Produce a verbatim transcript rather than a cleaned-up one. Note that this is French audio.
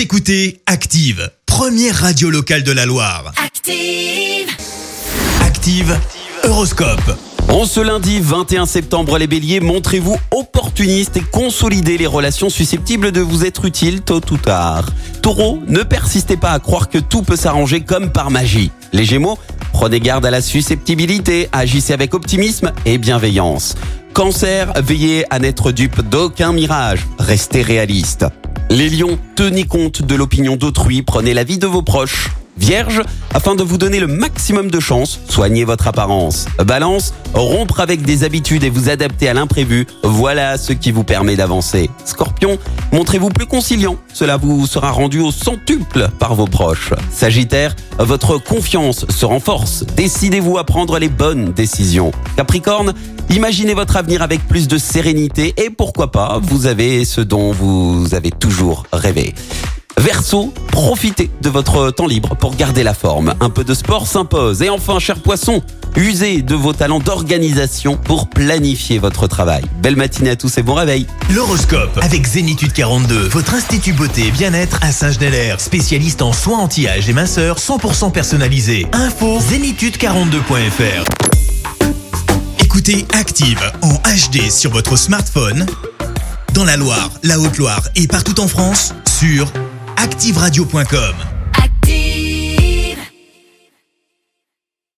Vous écoutez Active, première radio locale de la Loire. Active Active, Euroscope. En ce lundi vingt et un septembre, les béliers, montrez-vous opportunistes et consolidez les relations susceptibles de vous être utiles tôt ou tard. Taureau, ne persistez pas à croire que tout peut s'arranger comme par magie. Les Gémeaux, prenez garde à la susceptibilité, agissez avec optimisme et bienveillance. Cancer, veillez à n'être dupe d'aucun mirage, restez réaliste. Les Lions, tenez compte de l'opinion d'autrui, prenez l'avis de vos proches. Vierge, afin de vous donner le maximum de chance, soignez votre apparence. Balance, rompre avec des habitudes et vous adapter à l'imprévu, voilà ce qui vous permet d'avancer. Scorpion, montrez-vous plus conciliant, cela vous sera rendu au centuple par vos proches. Sagittaire, votre confiance se renforce, décidez-vous à prendre les bonnes décisions. Capricorne, imaginez votre avenir avec plus de sérénité et pourquoi pas, vous avez ce dont vous avez toujours rêvé. Verseau, profitez de votre temps libre pour garder la forme. Un peu de sport s'impose. Et enfin, cher poisson, usez de vos talents d'organisation pour planifier votre travail. Belle matinée à tous et bon réveil. L'horoscope avec Zenitude quarante-deux, votre institut beauté et bien-être à Saint-Genélaire. Spécialiste en soins anti-âge et minceur, cent pour cent personnalisé. Info zenitude quarante-deux point f r. Écoutez Active en H D sur votre smartphone, dans la Loire, la Haute-Loire et partout en France, sur active radio point com.